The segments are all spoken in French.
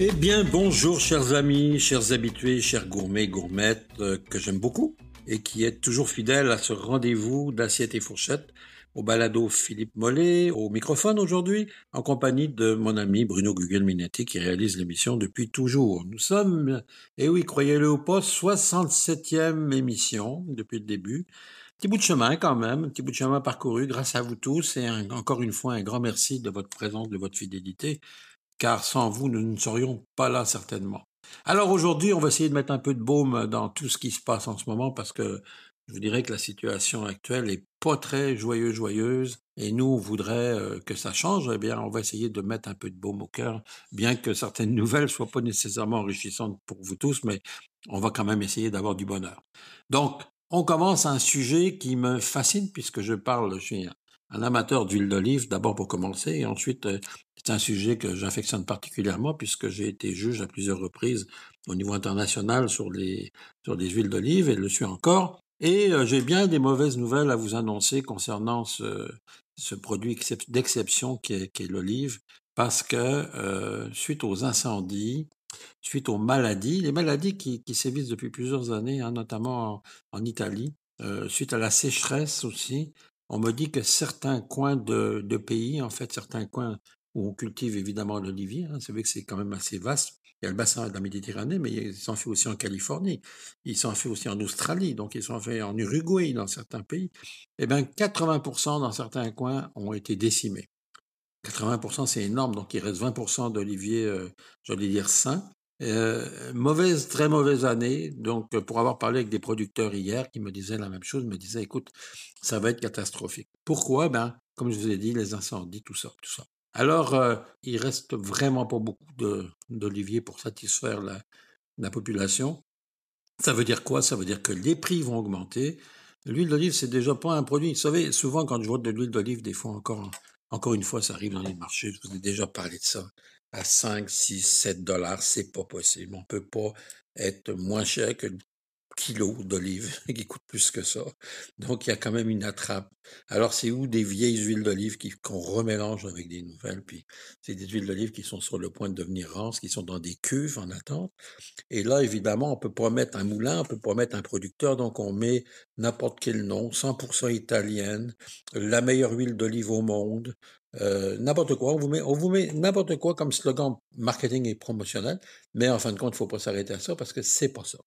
Eh bien, bonjour chers amis, chers habitués, chers gourmets, gourmettes, que j'aime beaucoup et qui êtes toujours fidèles à ce rendez-vous d'assiettes et fourchettes au balado Philippe Mollet, au microphone aujourd'hui, en compagnie de mon ami Bruno Guglielminetti qui réalise l'émission depuis toujours. Nous sommes, et oui, croyez-le ou pas, 67e émission depuis le début. Petit bout de chemin quand même, petit bout de chemin parcouru grâce à vous tous et encore une fois un grand merci de votre présence, de votre fidélité. Car sans vous, nous ne serions pas là certainement. Alors aujourd'hui, on va essayer de mettre un peu de baume dans tout ce qui se passe en ce moment parce que je vous dirais que la situation actuelle n'est pas très joyeuse et nous, on voudrait que ça change. Eh bien, on va essayer de mettre un peu de baume au cœur, bien que certaines nouvelles ne soient pas nécessairement enrichissantes pour vous tous, mais on va quand même essayer d'avoir du bonheur. Donc, on commence un sujet qui me fascine puisque je suis un amateur d'huile d'olive, d'abord pour commencer, et ensuite, c'est un sujet que j'affectionne particulièrement puisque j'ai été juge à plusieurs reprises au niveau international sur les huiles d'olive, et le suis encore. Et j'ai bien des mauvaises nouvelles à vous annoncer concernant ce produit d'exception qui est l'olive, parce que suite aux incendies, suite aux maladies, les maladies qui sévissent depuis plusieurs années, hein, notamment en Italie, suite à la sécheresse aussi, on me dit que certains coins de pays, en fait, certains coins où on cultive évidemment l'olivier, hein, c'est vrai que c'est quand même assez vaste. Il y a le bassin de la Méditerranée, mais il s'en fait aussi en Californie, il s'en fait aussi en Australie, donc il s'en fait en Uruguay, dans certains pays. Eh bien, 80% dans certains coins ont été décimés. 80%, c'est énorme, donc il reste 20% d'oliviers, j'allais dire, sains. Très mauvaise année. Donc, pour avoir parlé avec des producteurs hier qui me disaient la même chose, me disaient, écoute, ça va être catastrophique. Pourquoi? Comme je vous ai dit, les incendies, tout ça. Alors, il reste vraiment pas beaucoup d'oliviers pour satisfaire la population. Ça veut dire quoi? Ça veut dire que les prix vont augmenter. L'huile d'olive, c'est déjà pas un produit. Vous savez, souvent, quand je vois de l'huile d'olive, des fois encore une fois, ça arrive dans les marchés. Je vous ai déjà parlé de ça. À 5, 6, 7 dollars, c'est pas possible. On ne peut pas être moins cher que le kilo d'olive qui coûte plus que ça. Donc, il y a quand même une attrape. Alors, c'est où des vieilles huiles d'olive qu'on remélange avec des nouvelles. Puis, c'est des huiles d'olive qui sont sur le point de devenir rances, qui sont dans des cuves en attente. Et là, évidemment, on ne peut pas mettre un moulin, on ne peut pas mettre un producteur. Donc, on met n'importe quel nom, 100% italienne, la meilleure huile d'olive au monde. N'importe quoi, on vous met n'importe quoi comme slogan marketing et promotionnel, mais en fin de compte, il ne faut pas s'arrêter à ça parce que c'est pas ça.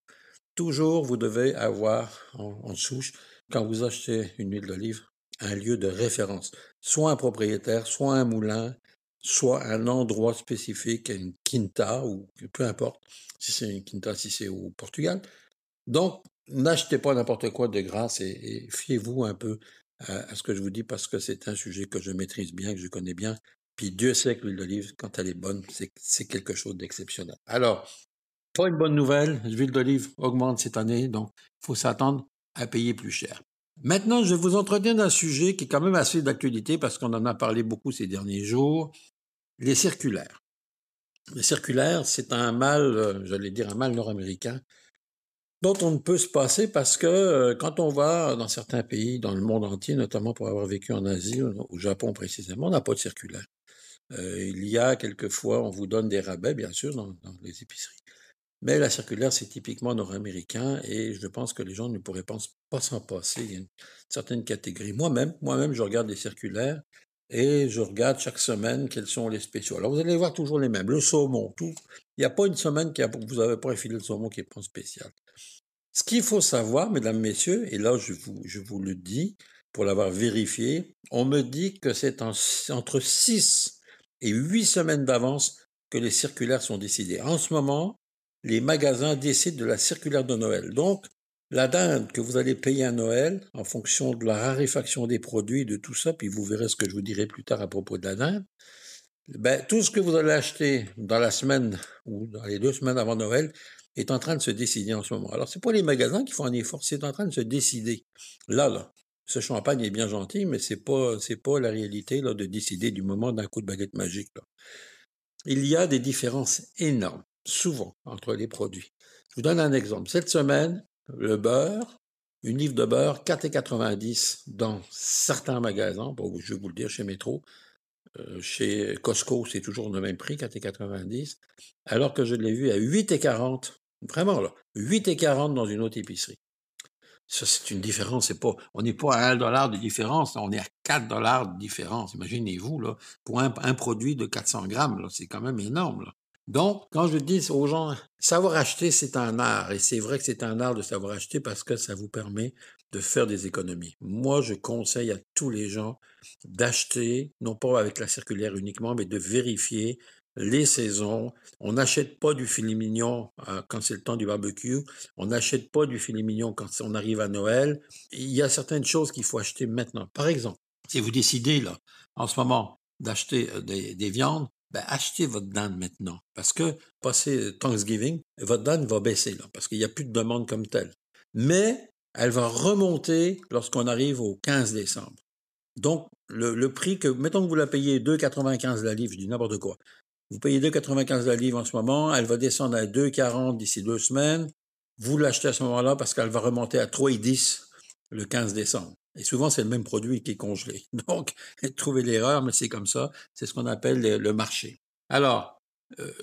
Toujours, vous devez avoir en souche, quand vous achetez une huile d'olive, un lieu de référence, soit un propriétaire, soit un moulin, soit un endroit spécifique, une quinta, ou peu importe si c'est une quinta, si c'est au Portugal. Donc, n'achetez pas n'importe quoi de grâce et fiez-vous un peu à ce que je vous dis parce que c'est un sujet que je maîtrise bien, que je connais bien. Puis Dieu sait que l'huile d'olive, quand elle est bonne, c'est quelque chose d'exceptionnel. Alors, pas une bonne nouvelle, l'huile d'olive augmente cette année, donc il faut s'attendre à payer plus cher. Maintenant, je vais vous entretenir d'un sujet qui est quand même assez d'actualité parce qu'on en a parlé beaucoup ces derniers jours, les circulaires. Les circulaires, c'est un mal, j'allais dire un mal nord-américain, dont on ne peut se passer parce que quand on va dans certains pays, dans le monde entier, notamment pour avoir vécu en Asie, au Japon précisément, on n'a pas de circulaire. Il y a quelquefois, on vous donne des rabais, bien sûr, dans les épiceries. Mais la circulaire, c'est typiquement nord-américain et je pense que les gens ne pourraient pas s'en passer. Il y a une certaine catégorie. Moi-même, je regarde les circulaires et je regarde chaque semaine quels sont les spéciaux. Alors, vous allez voir toujours les mêmes. Le saumon, tout. Il n'y a pas une semaine que vous n'avez pas effilé le saumon qui est pas spécial. Ce qu'il faut savoir, mesdames, messieurs, et là, je vous le dis, pour l'avoir vérifié, on me dit que c'est entre 6 et 8 semaines d'avance que les circulaires sont décidées. En ce moment, les magasins décident de la circulaire de Noël. Donc, la dinde que vous allez payer à Noël, en fonction de la raréfaction des produits, de tout ça, puis vous verrez ce que je vous dirai plus tard à propos de la dinde, tout ce que vous allez acheter dans la semaine ou dans les 2 semaines avant Noël est en train de se décider en ce moment. Alors, ce n'est pas les magasins qui font un effort, c'est en train de se décider. Là, ce champagne est bien gentil, mais c'est pas la réalité là, de décider du moment d'un coup de baguette magique. Là. Il y a des différences énormes, souvent, entre les produits. Je vous donne un exemple. Cette semaine, le beurre, une livre de beurre, 4,90 dans certains magasins, bon, je vais vous le dire, chez Metro, Chez Costco, c'est toujours le même prix, 4,90 $, alors que je l'ai vu à 8,40 $. Vraiment, là, 8,40 $ dans une autre épicerie. Ça, c'est une différence. C'est pas, on n'est pas à 1 $ de différence, on est à 4 $ de différence. Imaginez-vous, là, pour un produit de 400 grammes, là, c'est quand même énorme, là. Donc, quand je dis aux gens, savoir acheter, c'est un art. Et c'est vrai que c'est un art de savoir acheter parce que ça vous permet de faire des économies. Moi, je conseille à tous les gens d'acheter, non pas avec la circulaire uniquement, mais de vérifier les saisons. On n'achète pas du filet mignon quand c'est le temps du barbecue. On n'achète pas du filet mignon quand on arrive à Noël. Il y a certaines choses qu'il faut acheter maintenant. Par exemple, si vous décidez, là, en ce moment, d'acheter des viandes, ben, achetez votre dinde maintenant, parce que passé Thanksgiving, votre dinde va baisser, là, parce qu'il n'y a plus de demande comme telle. Mais elle va remonter lorsqu'on arrive au 15 décembre. Donc, le prix que, mettons que vous la payez 2,95 $ la livre, je dis n'importe quoi. Vous payez 2,95 $ la livre en ce moment, elle va descendre à 2,40 $ d'ici 2 semaines. Vous l'achetez à ce moment-là parce qu'elle va remonter à 3,10 $ le 15 décembre. Et souvent, c'est le même produit qui est congelé. Donc, trouver l'erreur, mais c'est comme ça. C'est ce qu'on appelle le marché. Alors,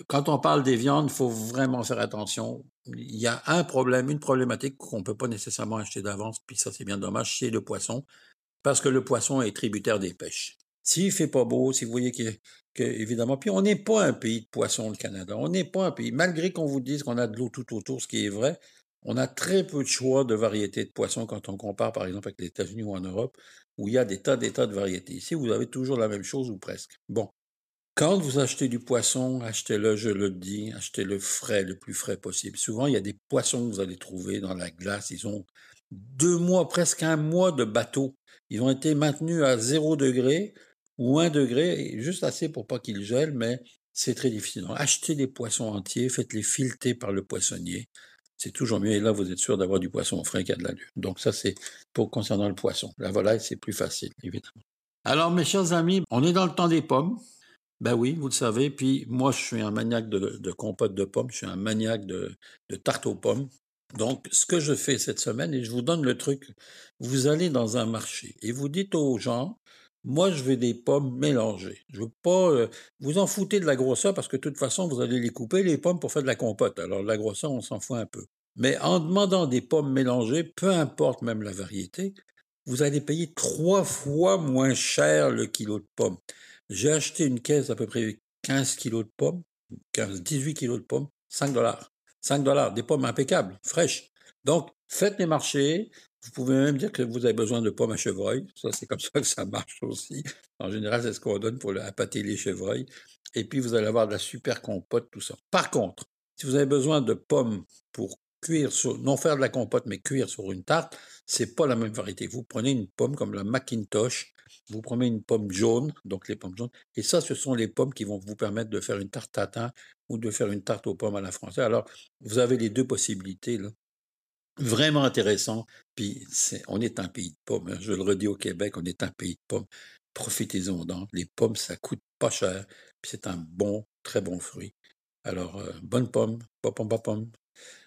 quand on parle des viandes, il faut vraiment faire attention. Il y a un problème, une problématique qu'on ne peut pas nécessairement acheter d'avance, puis ça, c'est bien dommage, c'est le poisson, parce que le poisson est tributaire des pêches. S'il ne fait pas beau, si vous voyez que évidemment, puis on n'est pas un pays de poissons, le Canada. On n'est pas un pays, malgré qu'on vous dise qu'on a de l'eau tout autour, ce qui est vrai, on a très peu de choix de variétés de poissons quand on compare, par exemple, avec les États-Unis ou en Europe, où il y a des tas de variétés. Ici, vous avez toujours la même chose ou presque. Bon, quand vous achetez du poisson, achetez-le, je le dis, achetez-le frais, le plus frais possible. Souvent, il y a des poissons que vous allez trouver dans la glace. Ils ont 2 mois, presque 1 mois de bateau. Ils ont été maintenus à 0 degré ou 1 degré, juste assez pour pas qu'ils gèlent, mais c'est très difficile. Donc, achetez des poissons entiers, faites-les fileter par le poissonnier. C'est toujours mieux. Et là, vous êtes sûr d'avoir du poisson frais qui a de l'allure. Donc ça, c'est pour concernant le poisson. La volaille, c'est plus facile, évidemment. Alors, mes chers amis, on est dans le temps des pommes. Ben oui, vous le savez. Puis moi, je suis un maniaque de compote de pommes. Je suis un maniaque de tarte aux pommes. Donc, ce que je fais cette semaine, et je vous donne le truc, vous allez dans un marché et vous dites aux gens, moi, je veux des pommes mélangées. Je veux pas vous en foutez de la grosseur parce que de toute façon, vous allez les couper, les pommes, pour faire de la compote. Alors, la grosseur, on s'en fout un peu. Mais en demandant des pommes mélangées, peu importe même la variété, vous allez payer 3 fois moins cher le kilo de pommes. J'ai acheté une caisse d'à peu près 15 kilos de pommes, 18 kilos de pommes, 5 $. 5 $, des pommes impeccables, fraîches. Donc, faites les marchés. Vous pouvez même dire que vous avez besoin de pommes à chevreuil. Ça, c'est comme ça que ça marche aussi. En général, c'est ce qu'on donne pour appâter les chevreuils. Et puis, vous allez avoir de la super compote, tout ça. Par contre, si vous avez besoin de pommes pour cuire, non faire de la compote, mais cuire sur une tarte, c'est pas la même variété. Vous prenez une pomme comme la Macintosh, vous prenez une pomme jaune, donc les pommes jaunes, et ça, ce sont les pommes qui vont vous permettre de faire une tarte tatin ou de faire une tarte aux pommes à la française. Alors, vous avez les 2 possibilités, là. Vraiment intéressant, puis on est un pays de pommes, hein. Je le redis au Québec, on est un pays de pommes, profitez-en donc, les pommes ça coûte pas cher, puis c'est un bon, très bon fruit. Alors, bonne pomme, pom-pom-pom.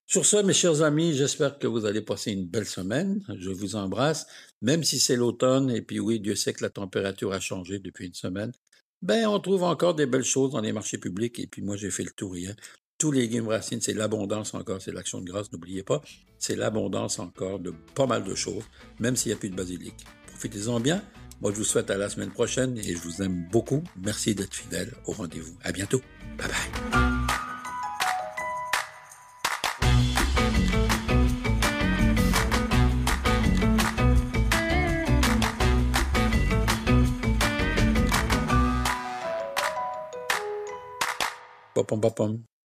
Sur ce, mes chers amis, j'espère que vous allez passer une belle semaine, je vous embrasse, même si c'est l'automne, et puis oui, Dieu sait que la température a changé depuis une semaine, ben on trouve encore des belles choses dans les marchés publics, et puis moi j'ai fait le tour hier. Tous les légumes racines, c'est l'abondance encore, c'est l'action de grâce, n'oubliez pas, c'est l'abondance encore de pas mal de choses, même s'il n'y a plus de basilic. Profitez-en bien, moi je vous souhaite à la semaine prochaine et je vous aime beaucoup, merci d'être fidèle au rendez-vous, à bientôt, bye bye. Pom pom pom.